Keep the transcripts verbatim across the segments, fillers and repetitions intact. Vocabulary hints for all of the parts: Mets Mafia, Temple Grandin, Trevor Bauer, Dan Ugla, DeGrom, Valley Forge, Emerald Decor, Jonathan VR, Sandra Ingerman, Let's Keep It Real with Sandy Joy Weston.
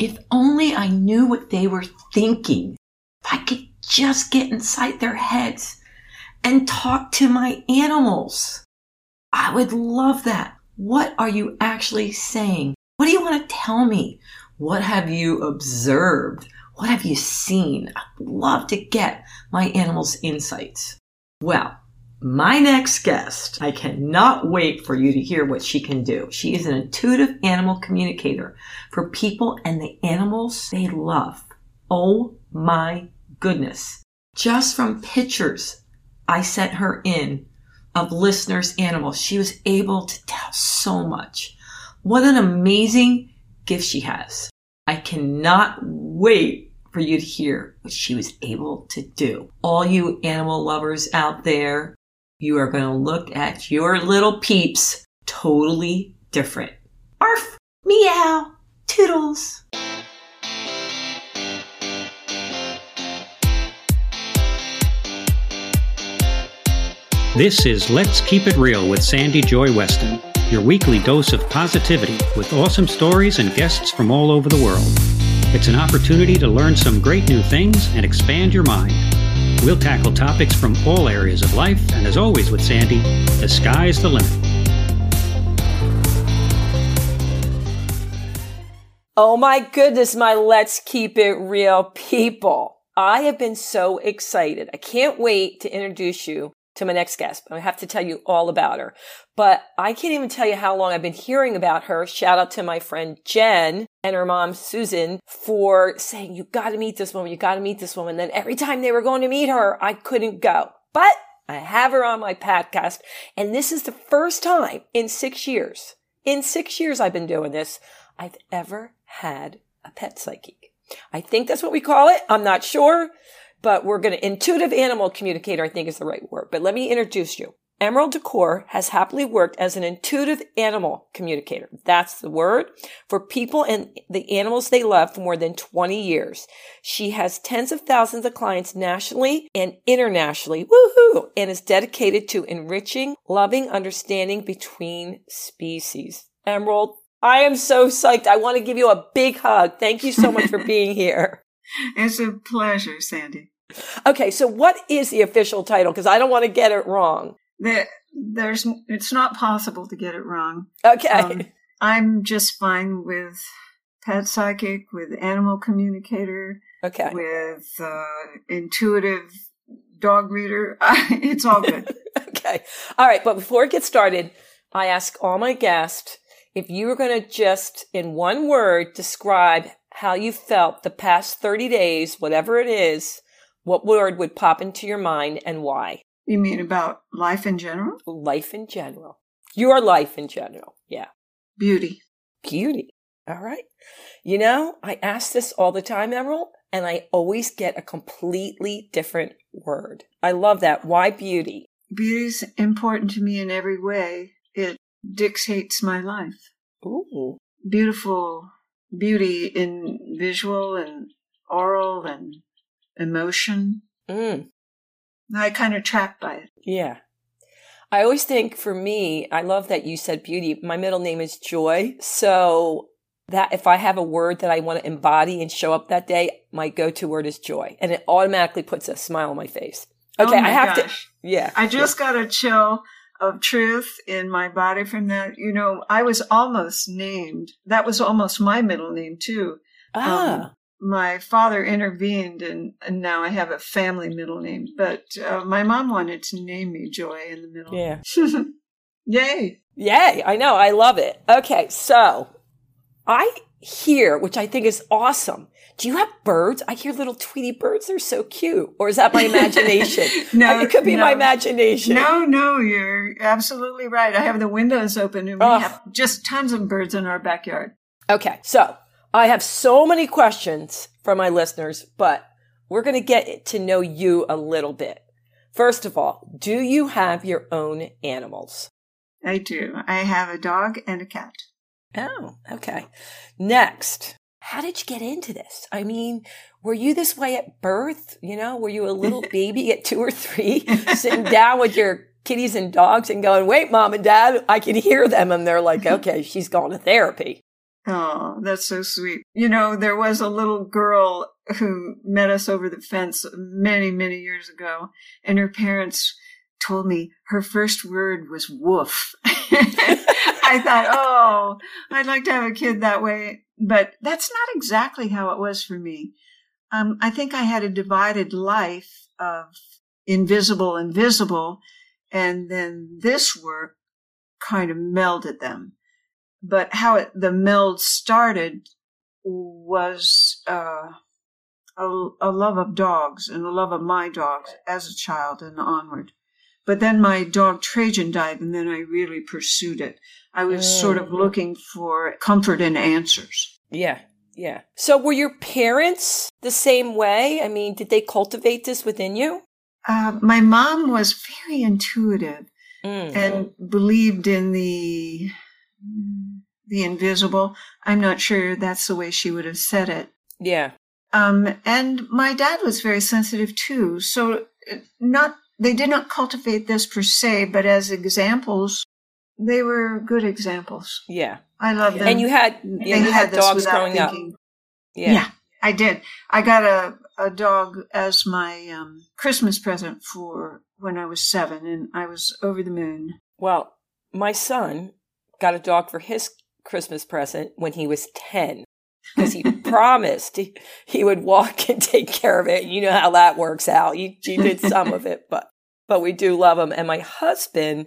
If only I knew what they were thinking. If I could just get inside their heads and talk to my animals. I would love that. What are you actually saying? What do you want to tell me? What have you observed? What have you seen? I'd love to get my animals' insights. Well, my next guest, I cannot wait for you to hear what she can do. She is an intuitive animal communicator for people and the animals they love. Oh my goodness. Just from pictures I sent her in of listeners' animals, she was able to tell so much. What an amazing gift she has. I cannot wait for you to hear what she was able to do. All you animal lovers out there, you are going to look at your little peeps totally different. Arf! Meow! Toodles! This is Let's Keep It Real with Sandy Joy Weston, your weekly dose of positivity with awesome stories and guests from all over the world. It's an opportunity to learn some great new things and expand your mind. We'll tackle topics from all areas of life, and as always with Sandy, the sky's the limit. Oh my goodness, my Let's Keep It Real people. I have been so excited. I can't wait to introduce you to my next guest. I have to tell you all about her, but I can't even tell you how long I've been hearing about her. Shout out to my friend Jen and her mom, Susan, for saying, you got to meet this woman. You got to meet this woman. Then every time they were going to meet her, I couldn't go, but I have her on my podcast. And this is the first time in six years, in six years I've been doing this, I've ever had a pet psychic. I think that's what we call it. I'm not sure, but we're going to intuitive animal communicator, I think is the right word. But let me introduce you. Emerald Decor has happily worked as an intuitive animal communicator. That's the word for people and the animals they love for more than twenty years. She has tens of thousands of clients nationally and internationally. Woohoo! And is dedicated to enriching, loving, understanding between species. Emerald, I am so psyched. I want to give you a big hug. Thank you so much for being here. It's a pleasure, Sandy. Okay, so what is the official title? Because I don't want to get it wrong. There, there's, it's not possible to get it wrong. Okay. Um, I'm just fine with pet psychic, with animal communicator, okay, with uh, intuitive dog reader. It's all good. Okay. All right, but before it gets started, I ask all my guests, if you were going to just, in one word, describe how you felt the past thirty days, whatever it is, what word would pop into your mind and why? You mean about life in general? Life in general. Your life in general. Yeah. Beauty. Beauty. All right. You know, I ask this all the time, Emerald, and I always get a completely different word. I love that. Why beauty? Beauty's important to me in every way. It dictates my life. Ooh. Beautiful. Beauty in visual and oral and emotion. Mm. I kind of trapped by it. Yeah. I always think for me, I love that you said beauty. My middle name is Joy. So that if I have a word that I want to embody and show up that day, my go-to word is joy. And it automatically puts a smile on my face. Okay. Oh my I have gosh. to. Yeah. I just yeah. got a chill of truth in my body from that. You know, I was almost named. That was almost my middle name too. Ah. Um, my father intervened and, and now I have a family middle name, but uh, my mom wanted to name me Joy in the middle. Yeah. Yay. Yay. I know. I love it. Okay. So I hear, which I think is awesome. Do you have birds? I hear little Tweety birds. They're so cute. Or is that my imagination? No, it could be no. my imagination. No, no, you're absolutely right. I have the windows open and we oh. have just tons of birds in our backyard. Okay. So I have so many questions from my listeners, but we're going to get to know you a little bit. First of all, do you have your own animals? I do. I have a dog and a cat. Oh, okay. Next. How did you get into this? I mean, were you this way at birth? You know, were you a little baby at two or three sitting down with your kitties and dogs and going, wait, mom and dad, I can hear them. And they're like, okay, she's going to therapy. Oh, that's so sweet. You know, there was a little girl who met us over the fence many, many years ago, and her parents told me her first word was woof. I thought, oh, I'd like to have a kid that way. But that's not exactly how it was for me. Um, I think I had a divided life of invisible and visible, and then this work kind of melded them. But how it, the meld started was uh, a, a love of dogs and a love of my dogs as a child and onward. But then my dog Trajan died, and then I really pursued it. I was mm. sort of looking for comfort and answers. Yeah, yeah. So were your parents the same way? I mean, did they cultivate this within you? Uh, my mom was very intuitive mm. and believed in the... the invisible. I'm not sure that's the way she would have said it. Yeah. Um, and my dad was very sensitive too. So not, they did not cultivate this per se, but as examples, they were good examples. Yeah. I love them. And you had, yeah, they you had, had dogs growing thinking. Up. Yeah. Yeah, I did. I got a, a dog as my um, Christmas present for when I was seven, and I was over the moon. Well, my son got a dog for his Christmas present when he was ten, because he promised he, he would walk and take care of it. You know how that works out. You, you did some of it, but but we do love him. And my husband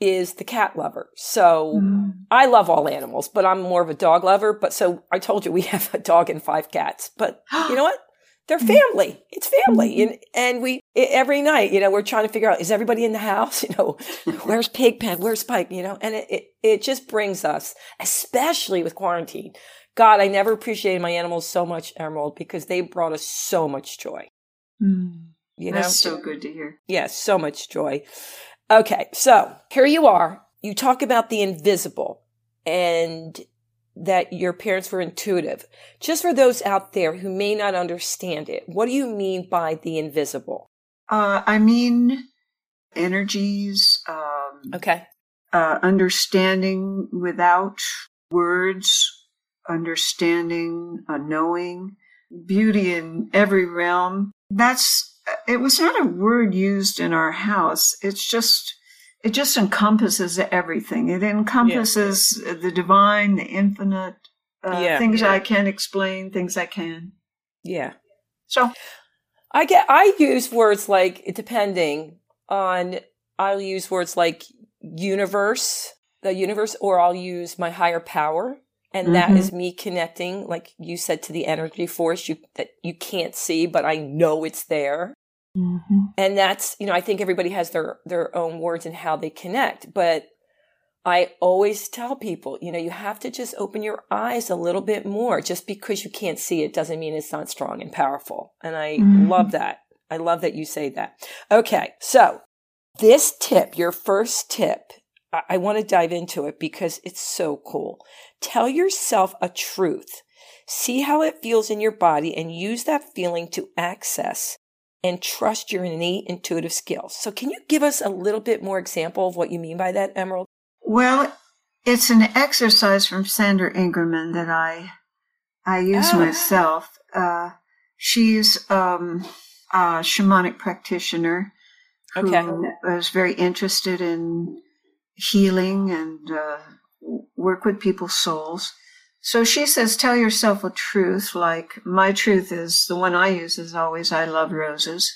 is the cat lover. So mm-hmm. I love all animals, but I'm more of a dog lover. But so I told you we have a dog and five cats. But you know what? They're family. It's family. And and we, every night, you know, we're trying to figure out, is everybody in the house? You know, where's Pigpen? Where's Spike? You know, and it, it, it just brings us, especially with quarantine. God, I never appreciated my animals so much, Emerald, because they brought us so much joy. Mm, you know? That's so good to hear. Yeah, so much joy. Okay. So here you are. You talk about the invisible and that your parents were intuitive. Just for those out there who may not understand it, what do you mean by the invisible? Uh, I mean energies, um, okay, uh, understanding without words, understanding, uh, knowing, beauty in every realm. That's, it was not a word used in our house. It's just, It just encompasses everything. It encompasses yeah. the divine, the infinite, uh, yeah, things yeah. I can't explain, things I can. Yeah. So I get, I use words like, depending on, I'll use words like universe, the universe, or I'll use my higher power. And mm-hmm. that is me connecting, like you said, to the energy force you, that you can't see, but I know it's there. Mm-hmm. And that's, you know, I think everybody has their, their own words and how they connect. But I always tell people, you know, you have to just open your eyes a little bit more. Just because you can't see it doesn't mean it's not strong and powerful. And I mm-hmm. love that. I love that you say that. Okay. So this tip, your first tip, I, I want to dive into it because it's so cool. Tell yourself a truth. See how it feels in your body and use that feeling to access and trust your innate intuitive skills. So can you give us a little bit more example of what you mean by that, Emerald? Well, it's an exercise from Sandra Ingerman that I I use oh. myself. Uh, she's um, a shamanic practitioner who okay. was very interested in healing and uh, work with people's souls. So she says, tell yourself a truth, like my truth is, the one I use is always, I love roses.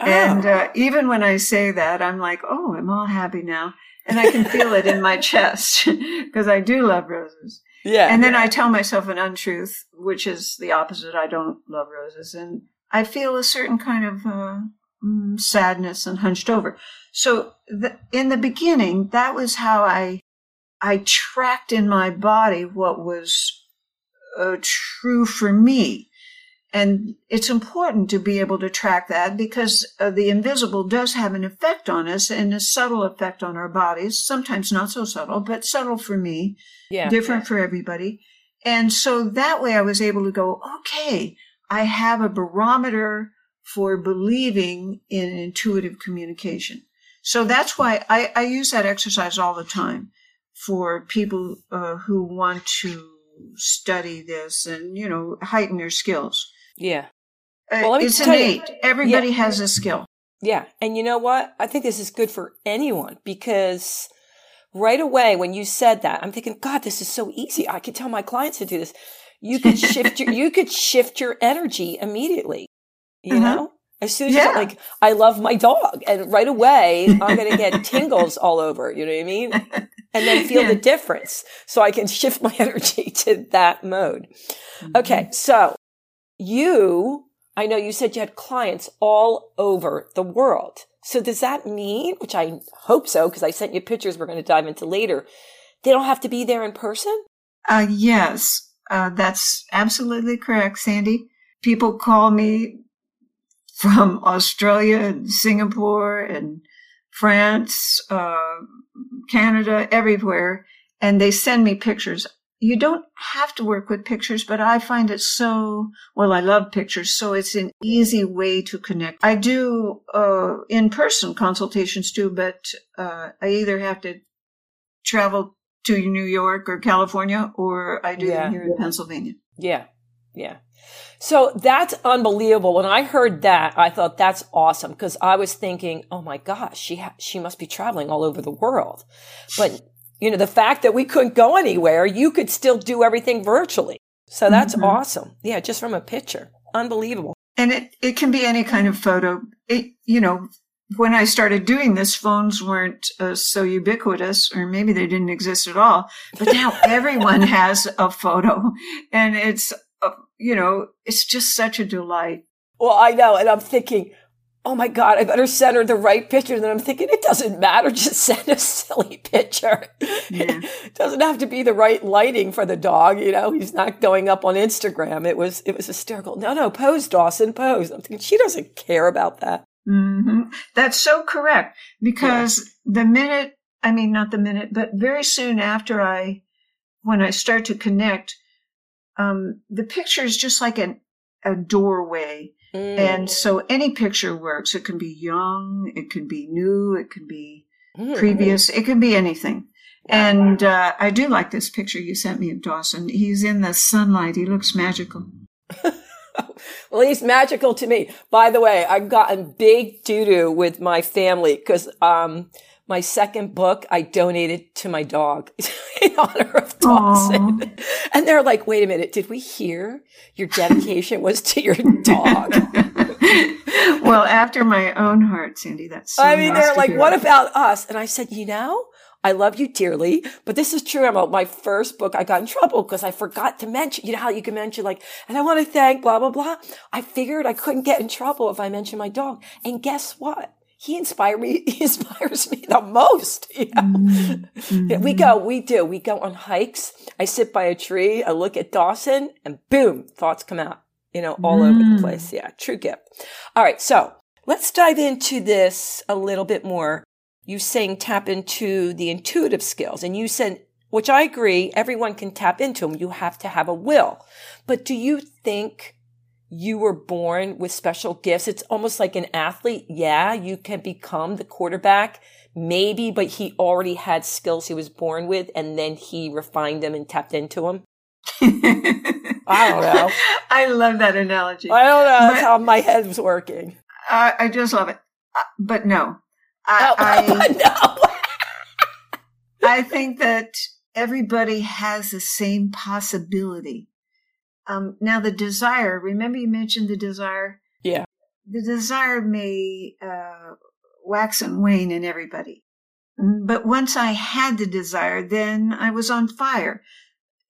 Oh. And uh, even when I say that, I'm like, oh, I'm all happy now. And I can feel it in my chest because I do love roses. Yeah. And then I tell myself an untruth, which is the opposite. I don't love roses. And I feel a certain kind of uh, sadness and hunched over. So the, in the beginning, that was how I I tracked in my body what was uh, true for me. And it's important to be able to track that because uh, the invisible does have an effect on us and a subtle effect on our bodies, sometimes not so subtle, but subtle for me, yeah, different yeah. for everybody. And so that way I was able to go, okay, I have a barometer for believing in intuitive communication. So that's why I, I use that exercise all the time for people uh, who want to study this and, you know, heighten their skills. Yeah. Well, let me it's innate. You, Everybody yeah. has a skill. Yeah. And you know what? I think this is good for anyone, because right away when you said that, I'm thinking, God, this is so easy. I could tell my clients to do this. You could shift your, you could shift your energy immediately, you mm-hmm. know? As soon as yeah. you're like, I love my dog. And right away, I'm going to get tingles all over. You know what I mean? And then feel yeah. the difference. So I can shift my energy to that mode. Mm-hmm. Okay. So you, I know you said you had clients all over the world. So does that mean, which I hope so, because I sent you pictures we're going to dive into later, they don't have to be there in person? Uh, yes. Uh, that's absolutely correct, Sandy. People call me from Australia and Singapore and France, uh, Canada, everywhere. And they send me pictures. You don't have to work with pictures, but I find it so, well, I love pictures, so it's an easy way to connect. I do uh, in-person consultations too, but uh, I either have to travel to New York or California, or I do yeah. them here in Pennsylvania. Yeah, yeah. So that's unbelievable. When I heard that, I thought that's awesome, because I was thinking, oh my gosh, she ha- she must be traveling all over the world. But, you know, the fact that we couldn't go anywhere, you could still do everything virtually. So that's mm-hmm. awesome. Yeah, just from a picture. Unbelievable. And it, it can be any kind of photo. It, you know, when I started doing this, phones weren't uh, so ubiquitous, or maybe they didn't exist at all. But now everyone has a photo, and it's you know, it's just such a delight. Well, I know. And I'm thinking, oh my God, I better send her the right picture. And then I'm thinking, it doesn't matter. Just send a silly picture. Yeah. It doesn't have to be the right lighting for the dog. You know, he's not going up on Instagram. It was, it was hysterical. No, no, pose, Dawson, pose. I'm thinking, she doesn't care about that. Mm-hmm. That's so correct. Because yeah. the minute, I mean, not the minute, but very soon after I, when I start to connect, Um, the picture is just like an, a doorway. Mm. And so any picture works. It can be young. It can be new. It can be mm. previous. It can be anything. Wow. And uh, I do like this picture you sent me of Dawson. He's in the sunlight. He looks magical. Well, he's magical to me. By the way, I've gotten big doo-doo with my family because um, my second book, I donated to my dog in honor of Dawson. Aww. And they're like, wait a minute, did we hear your dedication was to your dog? Well, after my own heart, Sandy, that's so I mean, they're like, what about us? And I said, you know, I love you dearly, but this is true. About my first book, I got in trouble because I forgot to mention, you know how you can mention like, and I want to thank blah, blah, blah. I figured I couldn't get in trouble if I mentioned my dog. And guess what? He inspired me. He inspires me the most. You know? mm-hmm. We go, we do, we go on hikes. I sit by a tree, I look at Dawson, and boom, thoughts come out, you know, all mm. over the place. Yeah, true gift. All right, so let's dive into this a little bit more. You saying tap into the intuitive skills, and you said, which I agree, everyone can tap into them. You have to have a will. But do you think you were born with special gifts? It's almost like an athlete. Yeah, you can become the quarterback, maybe, but he already had skills he was born with, and then he refined them and tapped into them. I don't know. I love that analogy. I don't know. But that's how my head was working. I, I just love it. Uh, but no. I, oh, I, no. I think that everybody has the same possibility. Um, now the desire, remember you mentioned the desire? Yeah. The desire may uh, wax and wane in everybody. But once I had the desire, then I was on fire.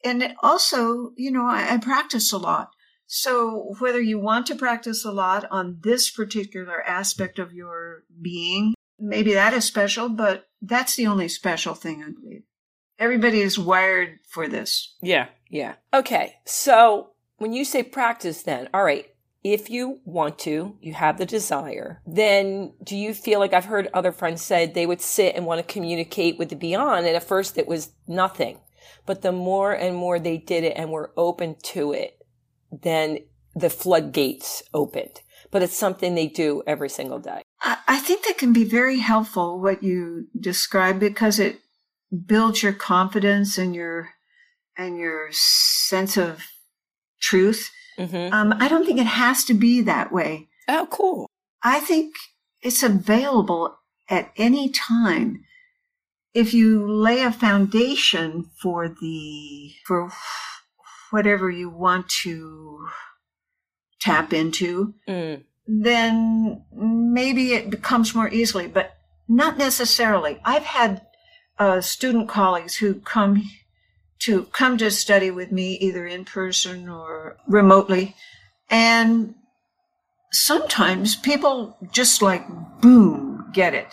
And it also, you know, I, I practice a lot. So whether you want to practice a lot on this particular aspect of your being, maybe that is special, but that's the only special thing I believe. Everybody is wired for this. Yeah, yeah. Okay, so when you say practice then, all right, if you want to, you have the desire, then do you feel like I've heard other friends say they would sit and want to communicate with the beyond, and at first it was nothing. But the more and more they did it and were open to it, then the floodgates opened. But it's something they do every single day. I think that can be very helpful, what you described, because it builds your confidence and your and your sense of truth. Mm-hmm. Um, I don't think it has to be that way. Oh, cool. I think it's available at any time. If you lay a foundation for the, for whatever you want to tap into, mm. then maybe it comes more easily, but not necessarily. I've had uh, student colleagues who come to come to study with me either in person or remotely, and sometimes people just like, boom, get it.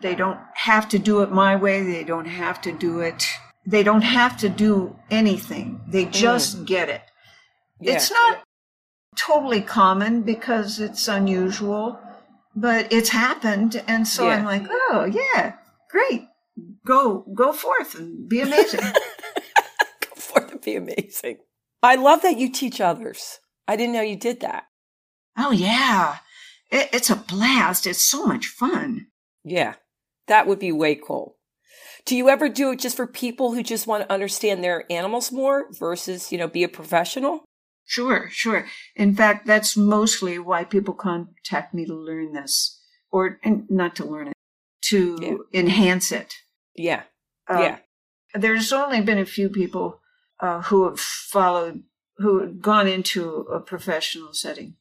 They don't have to do it my way. They don't have to do it. They don't have to do anything. They just mm. get it. Yeah. It's not totally common because it's unusual, but it's happened. And so yeah. I'm like, oh, yeah, great. Go, go forth and be amazing. Go forth and be amazing. I love that you teach others. I didn't know you did that. Oh, yeah. It, it's a blast. It's so much fun. Yeah, that would be way cool. Do you ever do it just for people who just want to understand their animals more versus, you know, be a professional? Sure, sure. In fact, that's mostly why people contact me to learn this, or and not to learn it, to yeah. enhance it. Yeah, uh, yeah. There's only been a few people uh, who have followed, who have gone into a professional setting.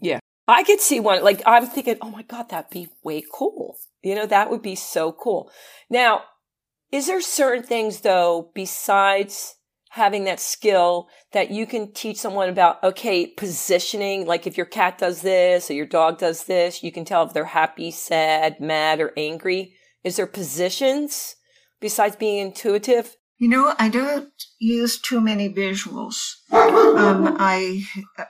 Yeah, I could see one. Like, I'm thinking, oh my God, that'd be way cool. You know, that would be so cool. Now, is there certain things, though, besides having that skill that you can teach someone about, okay, positioning, like if your cat does this or your dog does this, you can tell if they're happy, sad, mad, or angry. Is there positions besides being intuitive? You know, I don't use too many visuals. Um, I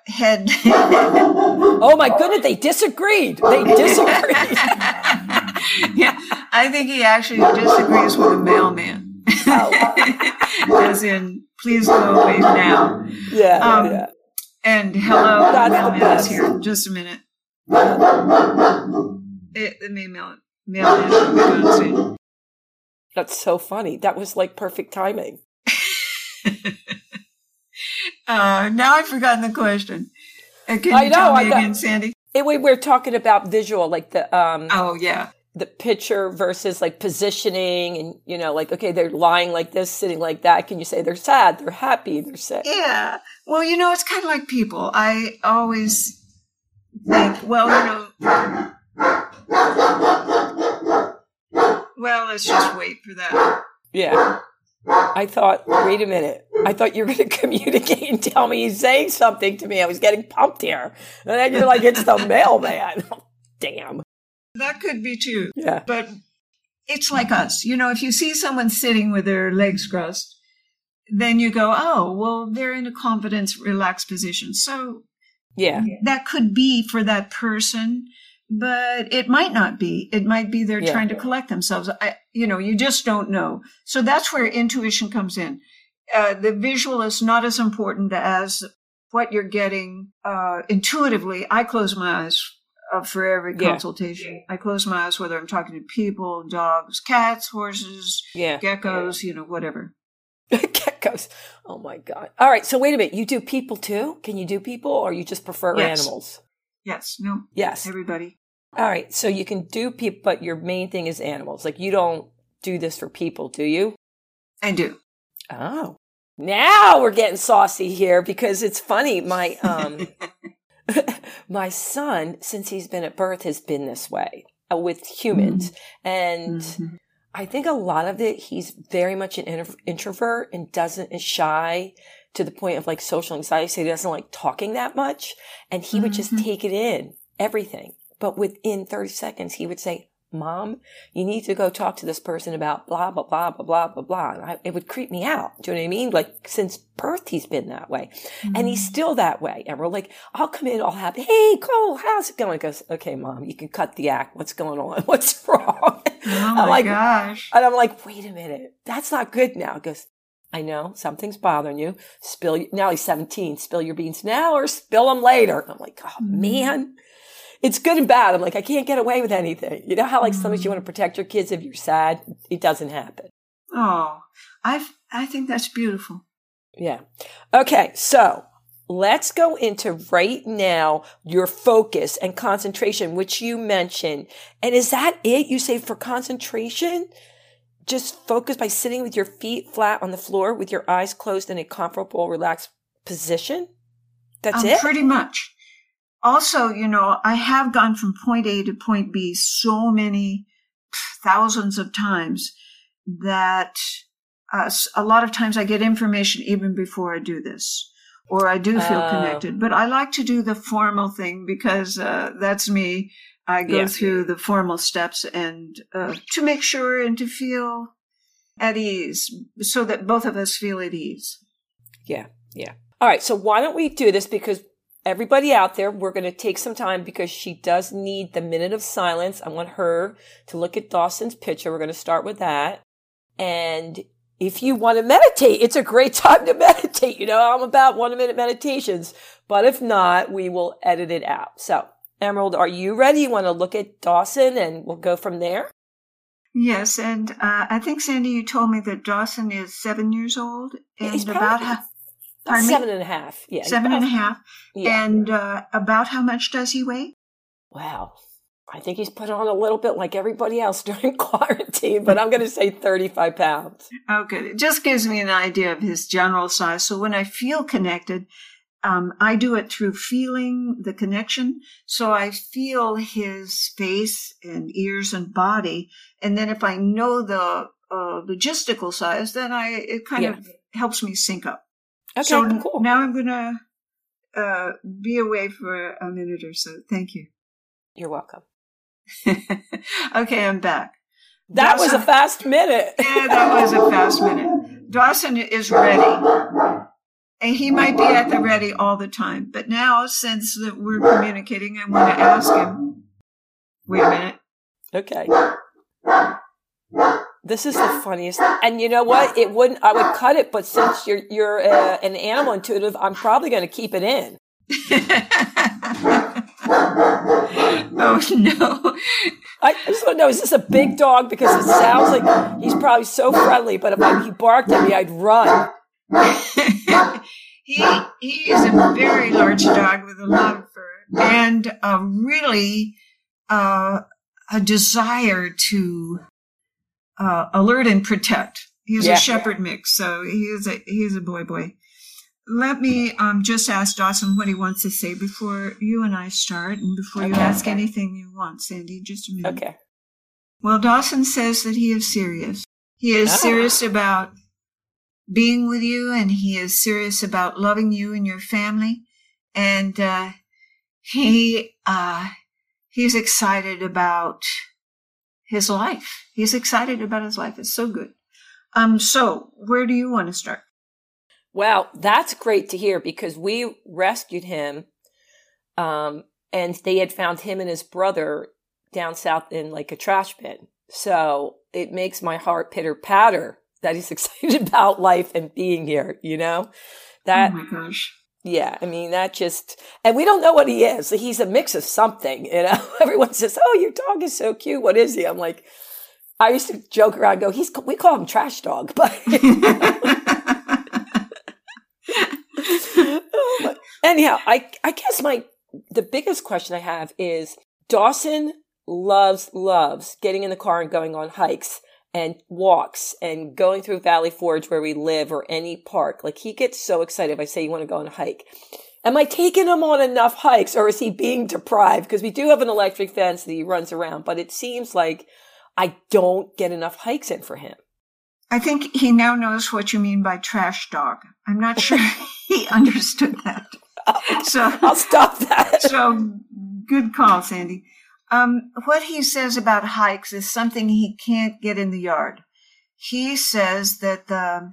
had... Oh, my goodness, they disagreed. They disagreed. Yeah, I think he actually disagrees with the mailman. Oh. As in, please go away now. Yeah, um, yeah. And hello, the mailman is here. Just a minute. It, the mailman. Mailman. That's so funny. That was like perfect timing. uh, now I've forgotten the question. Uh, can you I know, tell me I got- again, Sandy? It, we we're talking about visual, like the um. Oh yeah. The picture versus like positioning and, you know, like, okay, they're lying like this, sitting like that. Can you say they're sad, they're happy, they're sick? Yeah. Well, you know, it's kind of like people. I always think, well, you know, well, let's just wait for that. Yeah. I thought, wait a minute. I thought you were going to communicate and tell me he's saying something to me. I was getting pumped here. And then you're like, it's the mailman. Damn. That could be too. Yeah. But it's like us. You know, if you see someone sitting with their legs crossed, then you go, oh, well, they're in a confident, relaxed position. So yeah, that could be for that person, but it might not be. It might be they're yeah. trying to collect themselves. I, you know, you just don't know. So that's where intuition comes in. Uh, the visual is not as important as what you're getting uh, intuitively. I close my eyes. For every consultation, yeah. I close my eyes, whether I'm talking to people, dogs, cats, horses, yeah. geckos, yeah. you know, whatever. Geckos. Oh, my God. All right. So wait a minute. You do people, too? Can you do people or you just prefer yes. animals? Yes. No. Yes. Everybody. All right. So you can do people, but your main thing is animals. Like you don't do this for people, do you? I do. Oh. Now we're getting saucy here because it's funny. My... um. My son, since he's been at birth, has been this way uh, with humans. Mm-hmm. And mm-hmm. I think a lot of it, he's very much an intro- introvert and doesn't is shy to the point of like social anxiety. So he doesn't like talking that much. And he mm-hmm. would just take it in, everything. But within thirty seconds, he would say, Mom, you need to go talk to this person about blah, blah, blah, blah, blah, blah, blah. And I, it would creep me out. Do you know what I mean? Like since birth, he's been that way mm-hmm. and he's still that way. And we're like, I'll come in. I'll have, hey, Cole, how's it going? He goes, okay, Mom, you can cut the act. What's going on? What's wrong? Oh my like, gosh. And I'm like, wait a minute. That's not good now. He goes, I know something's bothering you. Spill. Now he's seventeen. Spill your beans now or spill them later. And I'm like, oh man. It's good and bad. I'm like, I can't get away with anything. You know how like sometimes you want to protect your kids if you're sad? It doesn't happen. Oh, I I think that's beautiful. Yeah. Okay. So let's go into right now your focus and concentration, which you mentioned. And is that it? You say for concentration, just focus by sitting with your feet flat on the floor with your eyes closed in a comfortable, relaxed position. That's um, it? Pretty much. Also, you know, I have gone from point A to point B so many thousands of times that uh, a lot of times I get information even before I do this, or I do feel oh. connected. But I like to do the formal thing because uh, that's me. I go yeah. through the formal steps and uh, to make sure and to feel at ease so that both of us feel at ease. Yeah, yeah. All right, so why don't we do this? Because everybody out there, we're going to take some time because she does need the minute of silence. I want her to look at Dawson's picture. We're going to start with that. And if you want to meditate, it's a great time to meditate. You know, I'm about one minute meditations, but if not, we will edit it out. So Emerald, are you ready? You want to look at Dawson and we'll go from there? Yes. And uh, I think, Sandy, you told me that Dawson is seven years old and He's about probably- half. Pardon seven me? and a half. Yeah. Seven and a half. Yeah. And uh, about how much does he weigh? Wow. I think he's put on a little bit like everybody else during quarantine, but I'm going to say thirty-five pounds. Okay. It just gives me an idea of his general size. So when I feel connected, um, I do it through feeling the connection. So I feel his face and ears and body. And then if I know the uh, logistical size, then I it kind yeah. of helps me sync up. Okay, so cool. Now I'm going to uh, be away for a minute or so. Thank you. You're welcome. Okay, I'm back. That Dawson, was a fast minute. Yeah, that was a fast minute. Dawson is ready. And he might be at the ready all the time. But now, since that we're communicating, I'm going to ask him. Wait a minute. Okay. This is the funniest. And you know what? It wouldn't, I would cut it, but since you're, you're uh, an animal intuitive, I'm probably going to keep it in. Oh no. I just want to know, is this a big dog? Because it sounds like he's probably so friendly, but if I, he barked at me, I'd run. he, he is a very large dog with a lot of fur and a really, uh, a desire to, Uh, alert and protect. He's yeah. a shepherd mix, so he is a he is a boy boy. Let me um, just ask Dawson what he wants to say before you and I start, and before okay, you ask okay. anything you want, Sandy. Just a minute. Okay. Well, Dawson says that he is serious. He is oh. serious about being with you, and he is serious about loving you and your family, and uh, he uh, he's excited about his life. He's excited about his life. It's so good. Um, so where do you want to start? Well, that's great to hear because we rescued him um, and they had found him and his brother down south in like a trash bin. So it makes my heart pitter patter that he's excited about life and being here, you know? That, oh my gosh. Yeah, I mean, that just, and we don't know what he is. He's a mix of something, you know? Everyone says, oh, your dog is so cute. What is he? I'm like, I used to joke around and go, he's, we call him trash dog, but. but anyhow, I, I guess my, the biggest question I have is Dawson loves, loves getting in the car and going on hikes and walks and going through Valley Forge where we live or any park. Like he gets so excited if I say you want to go on a hike. Am I taking him on enough hikes or is he being deprived? Because we do have an electric fence that he runs around, but it seems like I don't get enough hikes in for him. I think he now knows what you mean by trash dog. I'm not sure he understood that. Oh, so I'll stop that. So good call, Sandy. Um, what he says about hikes is something he can't get in the yard. He says that the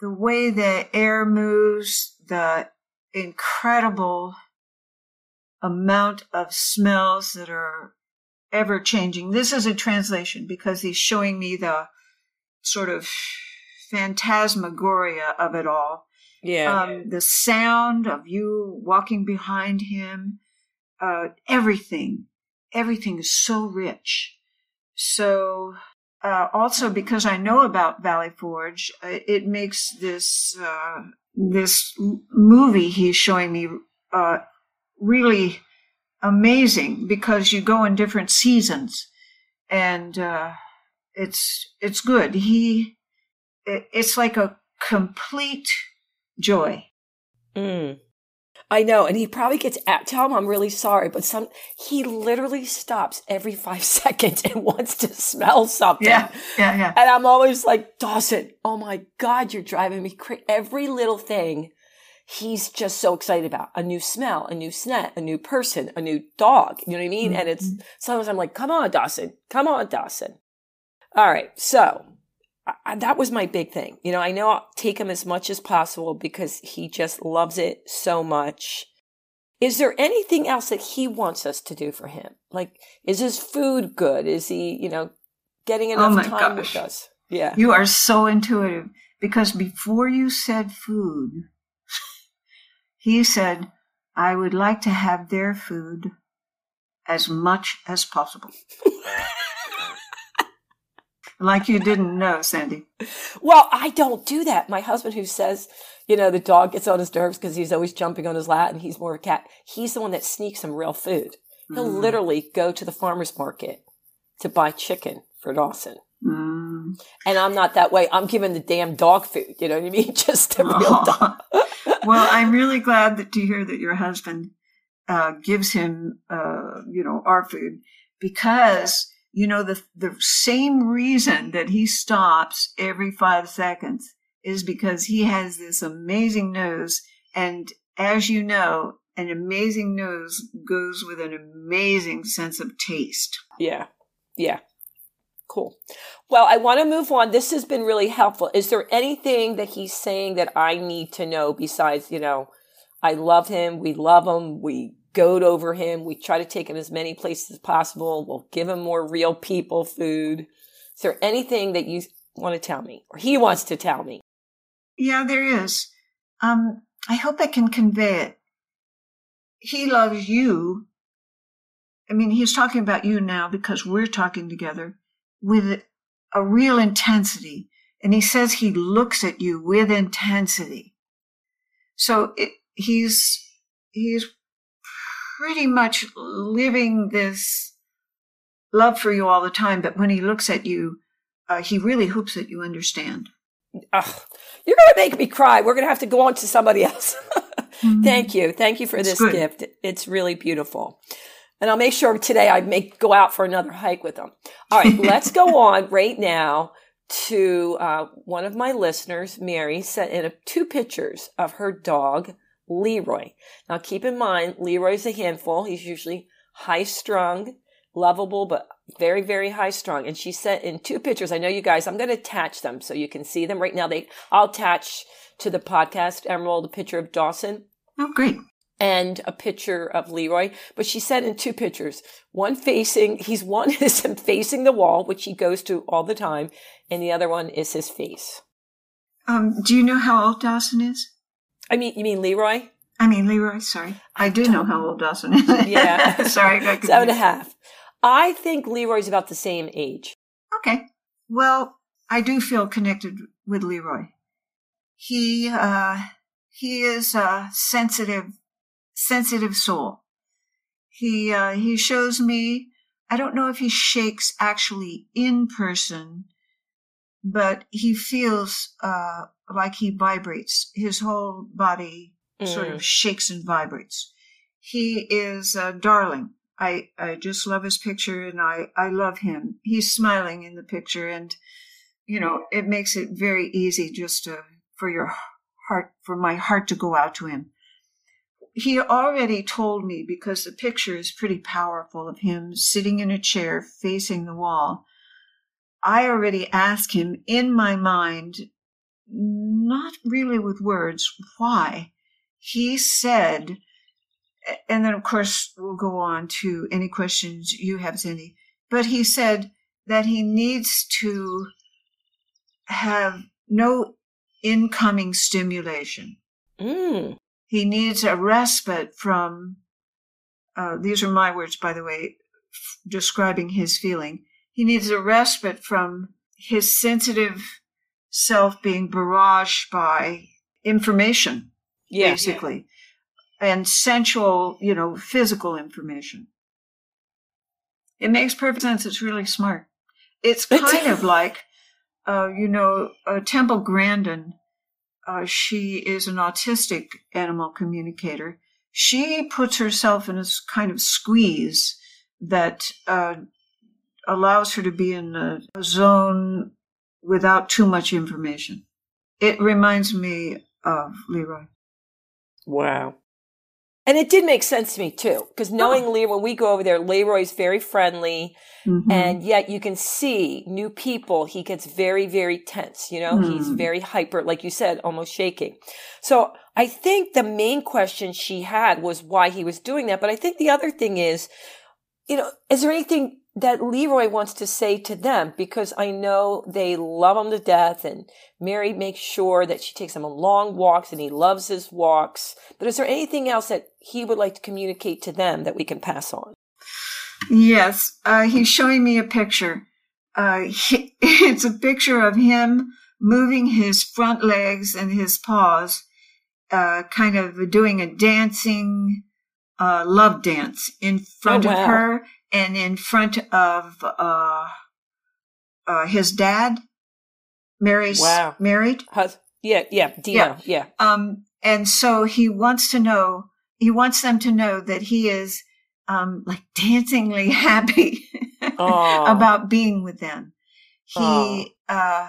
the way the air moves, the incredible amount of smells that are ever changing. This is a translation because he's showing me the sort of phantasmagoria of it all. Yeah. Um, the sound of you walking behind him, uh, everything. Everything is so rich. So uh, also because I know about Valley Forge, it makes this uh, this movie he's showing me uh, really amazing, because you go in different seasons, and uh, it's it's good. He it's like a complete joy. Mm. I know, and he probably gets at, tell him I'm really sorry, but some he literally stops every five seconds and wants to smell something. Yeah, yeah, yeah. And I'm always like, Dawson, oh my God, you're driving me crazy. Every little thing he's just so excited about. A new smell, a new scent, a new person, a new dog. You know what I mean? Mm-hmm. And it's sometimes I'm like, come on, Dawson, come on, Dawson. All right, so I, that was my big thing. You know, I know I'll take him as much as possible because he just loves it so much. Is there anything else that he wants us to do for him? Like, is his food good? Is he, you know, getting enough oh my time gosh. with us? Yeah. You are so intuitive, because before you said food, he said, I would like to have their food as much as possible. Like you didn't know, Sandy. Well, I don't do that. My husband, who says, you know, the dog gets on his nerves because he's always jumping on his lap and he's more a cat. He's the one that sneaks him real food. He'll mm. literally go to the farmer's market to buy chicken for Dawson. Mm. And I'm not that way. I'm giving the damn dog food. You know what I mean? Just the real oh. dog. Well, I'm really glad that to hear that your husband uh, gives him, uh, you know, our food, because you know, the the same reason that he stops every five seconds is because he has this amazing nose. And as you know, an amazing nose goes with an amazing sense of taste. Yeah. Yeah. Cool. Well, I want to move on. This has been really helpful. Is there anything that he's saying that I need to know besides, you know, I love him, we love him, we goat over him, we try to take him as many places as possible, we'll give him more real people food. Is there anything that you want to tell me, or he wants to tell me? Yeah, there is. Um, I hope I can convey it. He loves you. I mean, he's talking about you now because we're talking together with a real intensity. And he says he looks at you with intensity. So it, he's, he's, pretty much living this love for you all the time, but when he looks at you, uh, he really hopes that you understand. Ugh, you're going to make me cry. We're going to have to go on to somebody else. Mm-hmm. Thank you. Thank you for it's this good. gift. It's really beautiful. And I'll make sure today I make go out for another hike with him. All right, let's go on right now to uh, one of my listeners. Mary sent in a, two pictures of her dog, Leroy. Now keep in mind, Leroy's a handful. He's usually high strung, lovable, but very, very high strung. And she sent in two pictures. I know you guys, I'm going to attach them so you can see them right now. They, I'll attach to the podcast, Emerald, a picture of Dawson. Oh, great. And a picture of Leroy. But she sent in two pictures. One facing, he's one is him facing the wall, which he goes to all the time. And the other one is his face. Um, do you know how old Dawson is? I mean, you mean Leroy? I mean, Leroy, sorry. I, I do know how old Dawson is. Yeah. Sorry. Seven and a half. I think Leroy's about the same age. Okay. Well, I do feel connected with Leroy. He, uh, he is a sensitive, sensitive soul. He, uh, he shows me, I don't know if he shakes actually in person, but he feels, uh, like he vibrates. His whole body mm. sort of shakes and vibrates. He is a darling. I, I just love his picture, and I, I love him. He's smiling in the picture, and, you know, it makes it very easy just to, for your heart, for my heart to go out to him. He already told me, because the picture is pretty powerful of him sitting in a chair facing the wall. I already asked him in my mind, not really with words, why. He said, and then of course we'll go on to any questions you have, Sandy, but he said that he needs to have no incoming stimulation. Mm. He needs a respite from, uh, these are my words, by the way, f- describing his feeling. He needs a respite from his sensitive self being barraged by information, yeah, basically, yeah. and sensual, you know, physical information. It makes perfect sense. It's really smart. It's kind of like, uh, you know, uh, Temple Grandin. Uh, she is an autistic animal communicator. She puts herself in a kind of squeeze that uh, allows her to be in a, a zone without too much information. It reminds me of Leroy. Wow. And it did make sense to me, too, because knowing oh. Leroy, when we go over there, Leroy's very friendly, mm-hmm. and yet you can see new people. He gets very, very tense. You know, mm. he's very hyper, like you said, almost shaking. So I think the main question she had was why he was doing that. But I think the other thing is, you know, is there anything that Leroy wants to say to them? Because I know they love him to death, and Mary makes sure that she takes him on long walks, and he loves his walks. But is there anything else that he would like to communicate to them that we can pass on? Yes. Uh, he's showing me a picture. Uh, he, it's a picture of him moving his front legs and his paws, uh, kind of doing a dancing uh, love dance in front oh, wow. of her. And in front of uh, uh, his dad, Mary's wow. married. Hus- yeah, yeah, Dino, yeah. yeah. Um, and so he wants to know, he wants them to know that he is um, like dancingly happy oh. about being with them. He, oh. uh,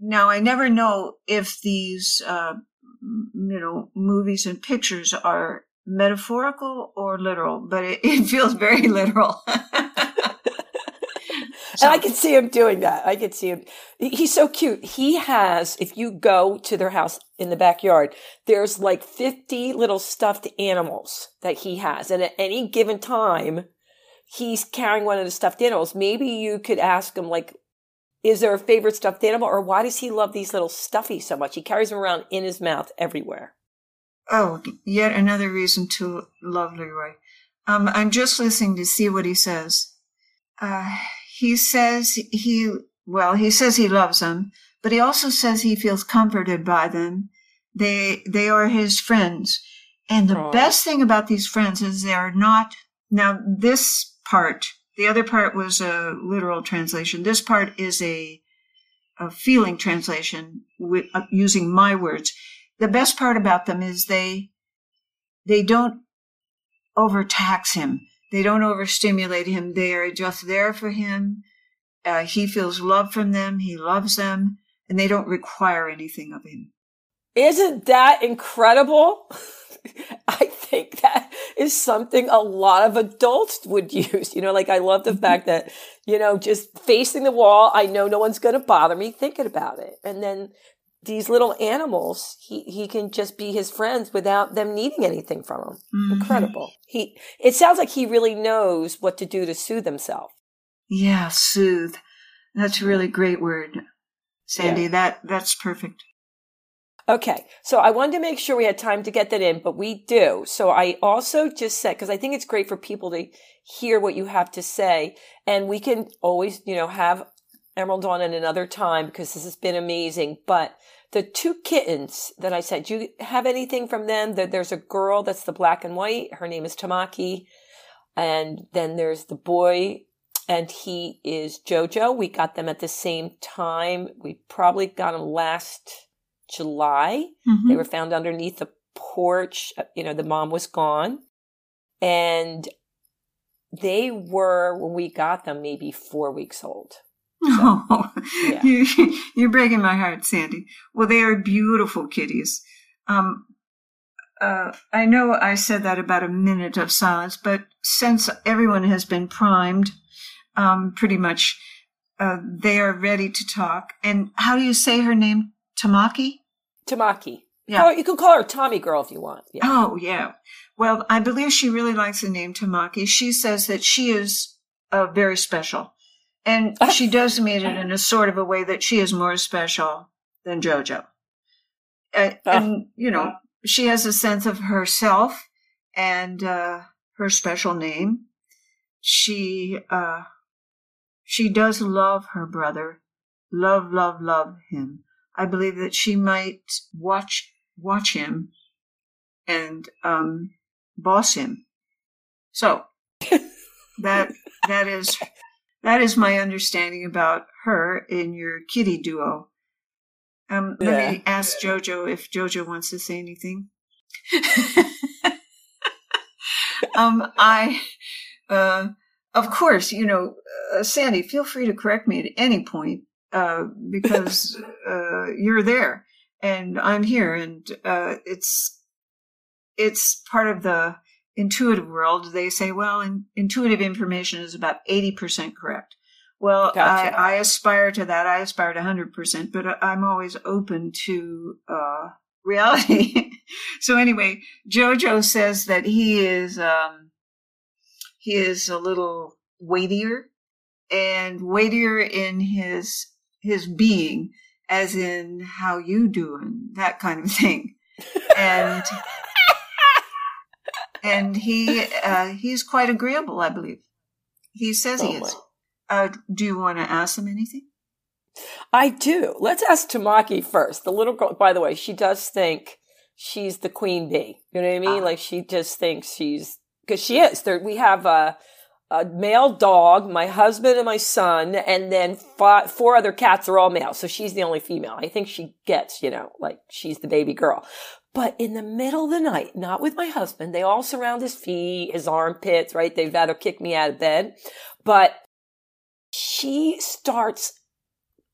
now I never know if these, uh, you know, movies and pictures are metaphorical or literal, but it, it feels very literal. so. And I can see him doing that. I can see him. He's so cute. He has, if you go to their house in the backyard, there's like fifty little stuffed animals that he has. And at any given time, he's carrying one of the stuffed animals. Maybe you could ask him, like, is there a favorite stuffed animal, or why does he love these little stuffies so much? He carries them around in his mouth everywhere. Oh, yet another reason to love Leroy. Um, I'm just listening to see what he says. Uh, he says he, well, he says he loves them, but he also says he feels comforted by them. They, they are his friends. And the Aww. Best thing about these friends is they are not, now this part, the other part was a literal translation. This part is a, a feeling translation with, uh, using my words. The best part about them is they they don't overtax him. They don't overstimulate him. They are just there for him. Uh, he feels love from them. He loves them. And they don't require anything of him. Isn't that incredible? I think that is something a lot of adults would use. You know, like I love the fact that, you know, just facing the wall, I know no one's going to bother me thinking about it. And then these little animals, he, he can just be his friends without them needing anything from him. Mm-hmm. Incredible. He, it sounds like he really knows what to do to soothe himself. Yeah, soothe. That's a really great word, Sandy. Yeah. That, that's perfect. Okay. So I wanted to make sure we had time to get that in, but we do. So I also just said, because I think it's great for people to hear what you have to say, and we can always, you know, have Emerald on at another time, because this has been amazing. But the two kittens that I said, do you have anything from them? There's a girl that's the black and white. Her name is Tamaki. And then there's the boy, and he is Jojo. We got them at the same time. We probably got them last July. Mm-hmm. They were found underneath the porch. You know, the mom was gone. And they were, when we got them, maybe four weeks old. So, oh, yeah. you, you're breaking my heart, Sandy. Well, they are beautiful kitties. Um, uh, I know I said that about a minute of silence, but since everyone has been primed, um, pretty much, uh, they are ready to talk. And how do you say her name? Tamaki? Tamaki. Yeah. Oh, you can call her Tommy Girl if you want. Yeah. Oh, yeah. Well, I believe she really likes the name Tamaki. She says that she is uh, very special. And she designated it in a sort of a way that she is more special than Jojo. Uh, and, you know, she has a sense of herself and uh, her special name. She, uh, She does love her brother. Love, love, love him. I believe that she might watch watch him and um, boss him. So that that is that is my understanding about her in your kitty duo. Um, yeah. Let me ask JoJo if JoJo wants to say anything. um, I, uh, of course, you know, uh, Sandy, feel free to correct me at any point uh, because uh, you're there and I'm here, and uh, it's it's part of the intuitive world. They say, well, in, intuitive information is about eighty percent correct. Well, gotcha. I, I aspire to that. I aspire to one hundred percent, but I'm always open to uh, reality. So anyway, JoJo says that he is um, he is a little weightier, and weightier in his his being, as in how you doing, that kind of thing, and and he uh, he's quite agreeable, I believe. He says oh, he is. My. Uh, do you want to ask him anything? I do. Let's ask Tamaki first. The little girl, by the way, she does think she's the queen bee. You know what I mean? Uh, like she just thinks she's, because she is. There, we have a, a male dog, my husband and my son, and then five, four other cats are all male. So she's the only female. I think she gets, you know, like she's the baby girl. But in the middle of the night, not with my husband, they all surround his feet, his armpits, right? They'd rather kick me out of bed. But she starts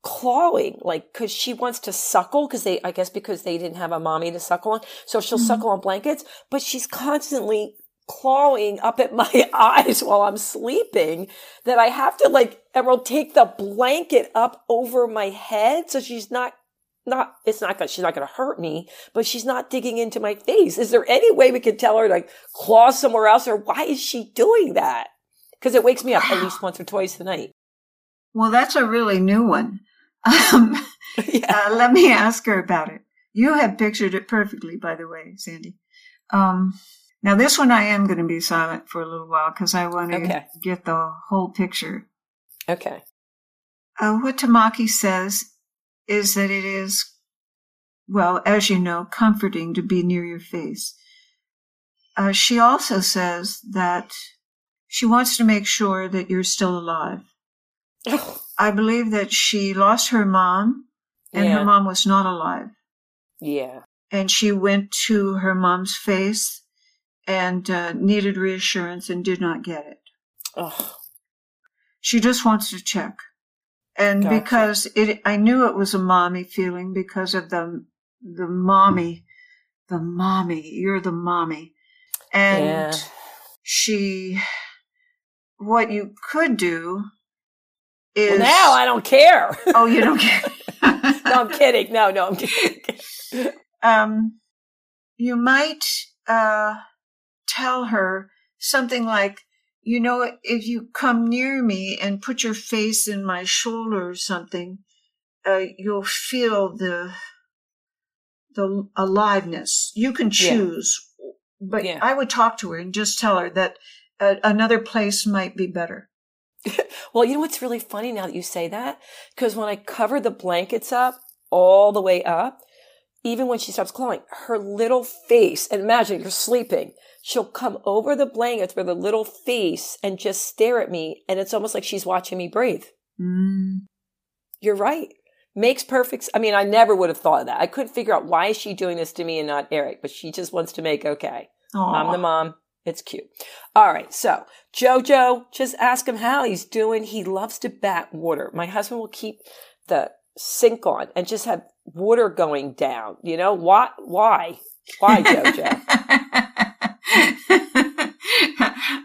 clawing, like, because she wants to suckle, because they, I guess, because they didn't have a mommy to suckle on. So she'll mm-hmm. suckle on blankets, but she's constantly clawing up at my eyes while I'm sleeping, that I have to, like, Emerald, take the blanket up over my head. So she's not, not, it's not gonna, she's not going to hurt me, but she's not digging into my face. Is there any way we could tell her to, like, claw somewhere else, or why is she doing that? Because it wakes me up at least once or twice a night. Well, that's a really new one. Um, yeah. uh, let me ask her about it. You have pictured it perfectly, by the way, Sandy. Um, now, this one I am going to be silent for a little while because I want to okay. get the whole picture. Okay. Uh, what Tamaki says is that it is, well, as you know, comforting to be near your face. Uh, she also says that she wants to make sure that you're still alive. I believe that she lost her mom, and yeah. her mom was not alive. Yeah. And she went to her mom's face and uh, needed reassurance and did not get it. Ugh. She just wants to check. And gotcha. Because it, I knew it was a mommy feeling because of the the mommy, the mommy, you're the mommy. And yeah. she, what you could do, Is, well, now I don't care. Oh, you don't care? No, I'm kidding. No, no, I'm kidding. Um, you might uh, tell her something like, you know, if you come near me and put your face in my shoulder or something, uh, you'll feel the the aliveness. You can choose. Yeah. But yeah. I would talk to her and just tell her that uh, another place might be better. Well, you know what's really funny now that you say that? Because when I cover the blankets up all the way up, even when she stops clawing, her little face, and imagine you're sleeping, she'll come over the blankets with her little face and just stare at me. And it's almost like she's watching me breathe. Mm. You're right. Makes perfect sense. I mean, I never would have thought of that. I couldn't figure out why is she doing this to me and not Eric, but she just wants to make okay. Aww. I'm the mom. It's cute. All right. So JoJo, just ask him how he's doing. He loves to bat water. My husband will keep the sink on and just have water going down. You know, why? Why, why JoJo?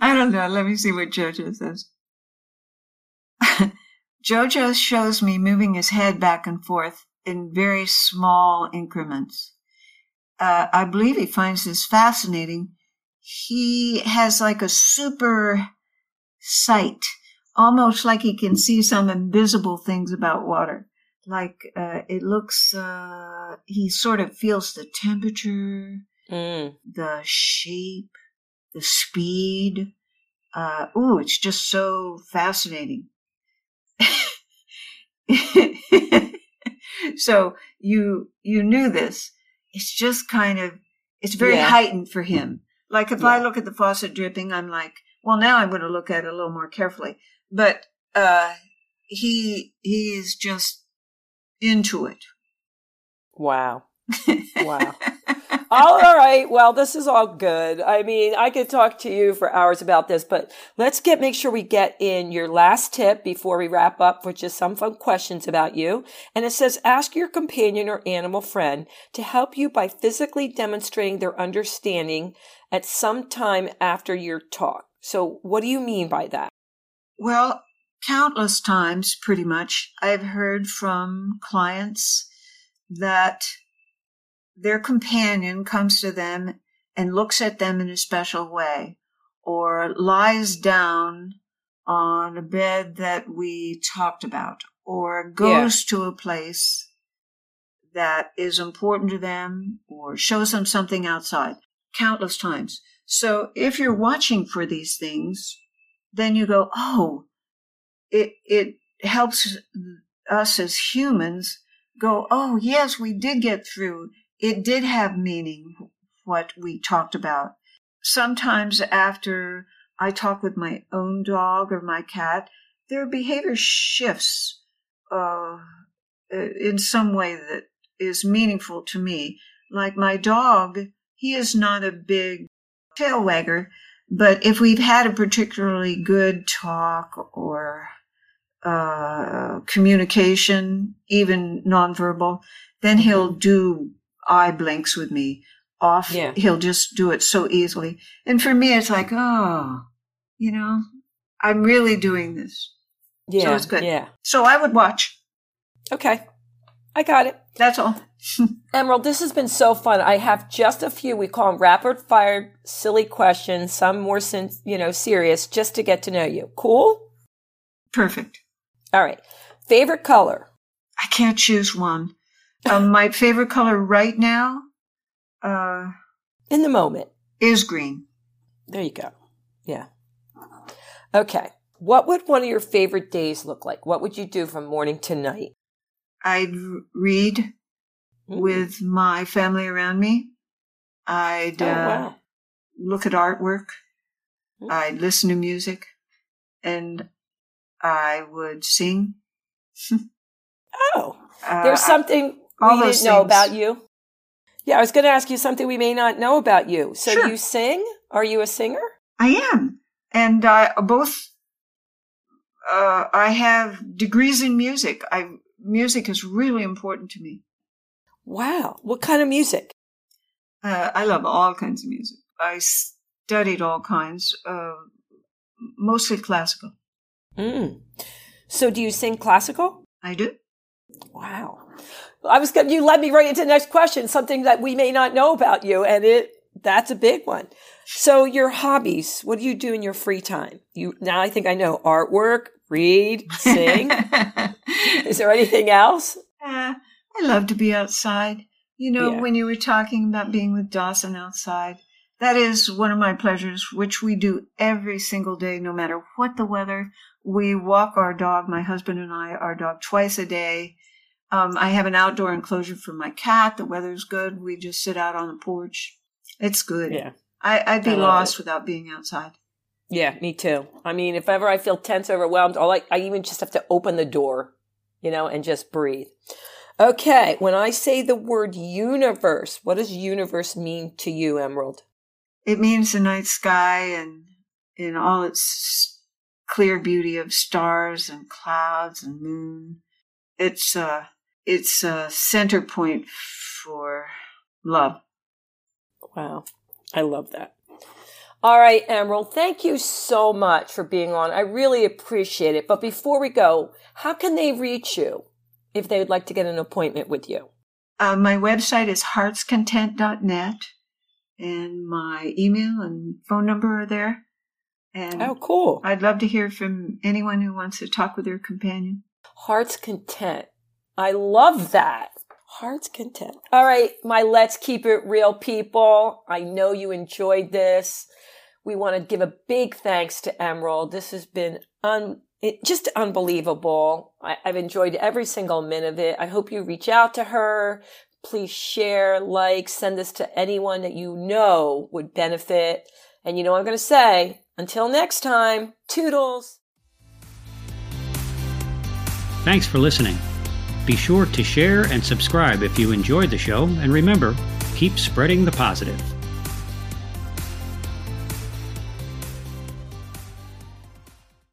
I don't know. Let me see what JoJo says. JoJo shows me moving his head back and forth in very small increments. Uh, I believe he finds this fascinating. He has like a super sight, almost like he can see some invisible things about water. Like uh, it looks, uh, he sort of feels the temperature, mm. the shape, the speed. Uh, ooh, it's just so fascinating. So you you knew this. It's just kind of, it's very yeah. heightened for him. Like if yeah. I look at the faucet dripping, I'm like, well, now I'm going to look at it a little more carefully. But uh, he he is just into it. Wow. Wow. All right. Well, this is all good. I mean, I could talk to you for hours about this, but let's get, make sure we get in your last tip before we wrap up, which is some fun questions about you. And it says, ask your companion or animal friend to help you by physically demonstrating their understanding at some time after your talk. So what do you mean by that? Well, countless times, pretty much, I've heard from clients that their companion comes to them and looks at them in a special way, or lies down on a bed that we talked about, or goes yeah. to a place that is important to them, or shows them something outside, countless times. So if you're watching for these things, then you go, oh, it, it helps us as humans go, oh, yes, we did get through. It did have meaning, what we talked about. Sometimes after I talk with my own dog or my cat, their behavior shifts uh, in some way that is meaningful to me. Like my dog, he is not a big tail wagger, but if we've had a particularly good talk or uh, communication, even nonverbal, then he'll do eye blinks with me off. Yeah. He'll just do it so easily. And for me, it's like, oh, you know, I'm really doing this. Yeah. So it's good. Yeah. So I would watch. Okay. I got it. That's all. Emerald, this has been so fun. I have just a few, we call them rapid fire, silly questions, some more, you know, serious, just to get to know you. Cool? Perfect. All right. Favorite color? I can't choose one. Um, my favorite color right now, uh, in the moment, is green. There you go. Yeah. Okay. What would one of your favorite days look like? What would you do from morning to night? I'd read mm-hmm. with my family around me. I'd oh, wow. uh, look at artwork. Mm-hmm. I'd listen to music, and I would sing. Oh, uh, there's something. I- All we didn't know things. About you. Yeah, I was going to ask you something we may not know about you. So sure. You sing? Are you a singer? I am. And uh, both, uh, I have degrees in music. I Music is really important to me. Wow. What kind of music? Uh, I love all kinds of music. I studied all kinds, uh, mostly classical. Mm. So do you sing classical? I do. Wow. I was going to, you led me right into the next question, something that we may not know about you. And it, that's a big one. So your hobbies, what do you do in your free time? You, now I think I know artwork, read, sing. Is there anything else? Uh, I love to be outside. You know, yeah. when you were talking about being with Dawson outside, that is one of my pleasures, which we do every single day, no matter what the weather. We walk our dog, my husband and I, our dog twice a day. Um, I have an outdoor enclosure for my cat. The weather's good. We just sit out on the porch. It's good. Yeah, I, I'd be I lost it. Without being outside. Yeah, me too. I mean, if ever I feel tense, overwhelmed, all I, I even just have to open the door, you know, and just breathe. Okay. When I say the word universe, what does universe mean to you, Emerald? It means the night sky and in all its clear beauty of stars and clouds and moon. It's uh It's a center point for love. Wow. I love that. All right, Emerald, thank you so much for being on. I really appreciate it. But before we go, how can they reach you if they would like to get an appointment with you? Uh, my website is hearts content dot net, and my email and phone number are there. And oh, cool. I'd love to hear from anyone who wants to talk with their companion. Hearts Content. I love that. Heart's content. All right, my Let's Keep It Real people. I know you enjoyed this. We want to give a big thanks to Emerald. This has been un- it just unbelievable. I, I've enjoyed every single minute of it. I hope you reach out to her. Please share, like, send this to anyone that you know would benefit. And you know what I'm going to say, until next time, toodles. Thanks for listening. Be sure to share and subscribe if you enjoyed the show. And remember, keep spreading the positive.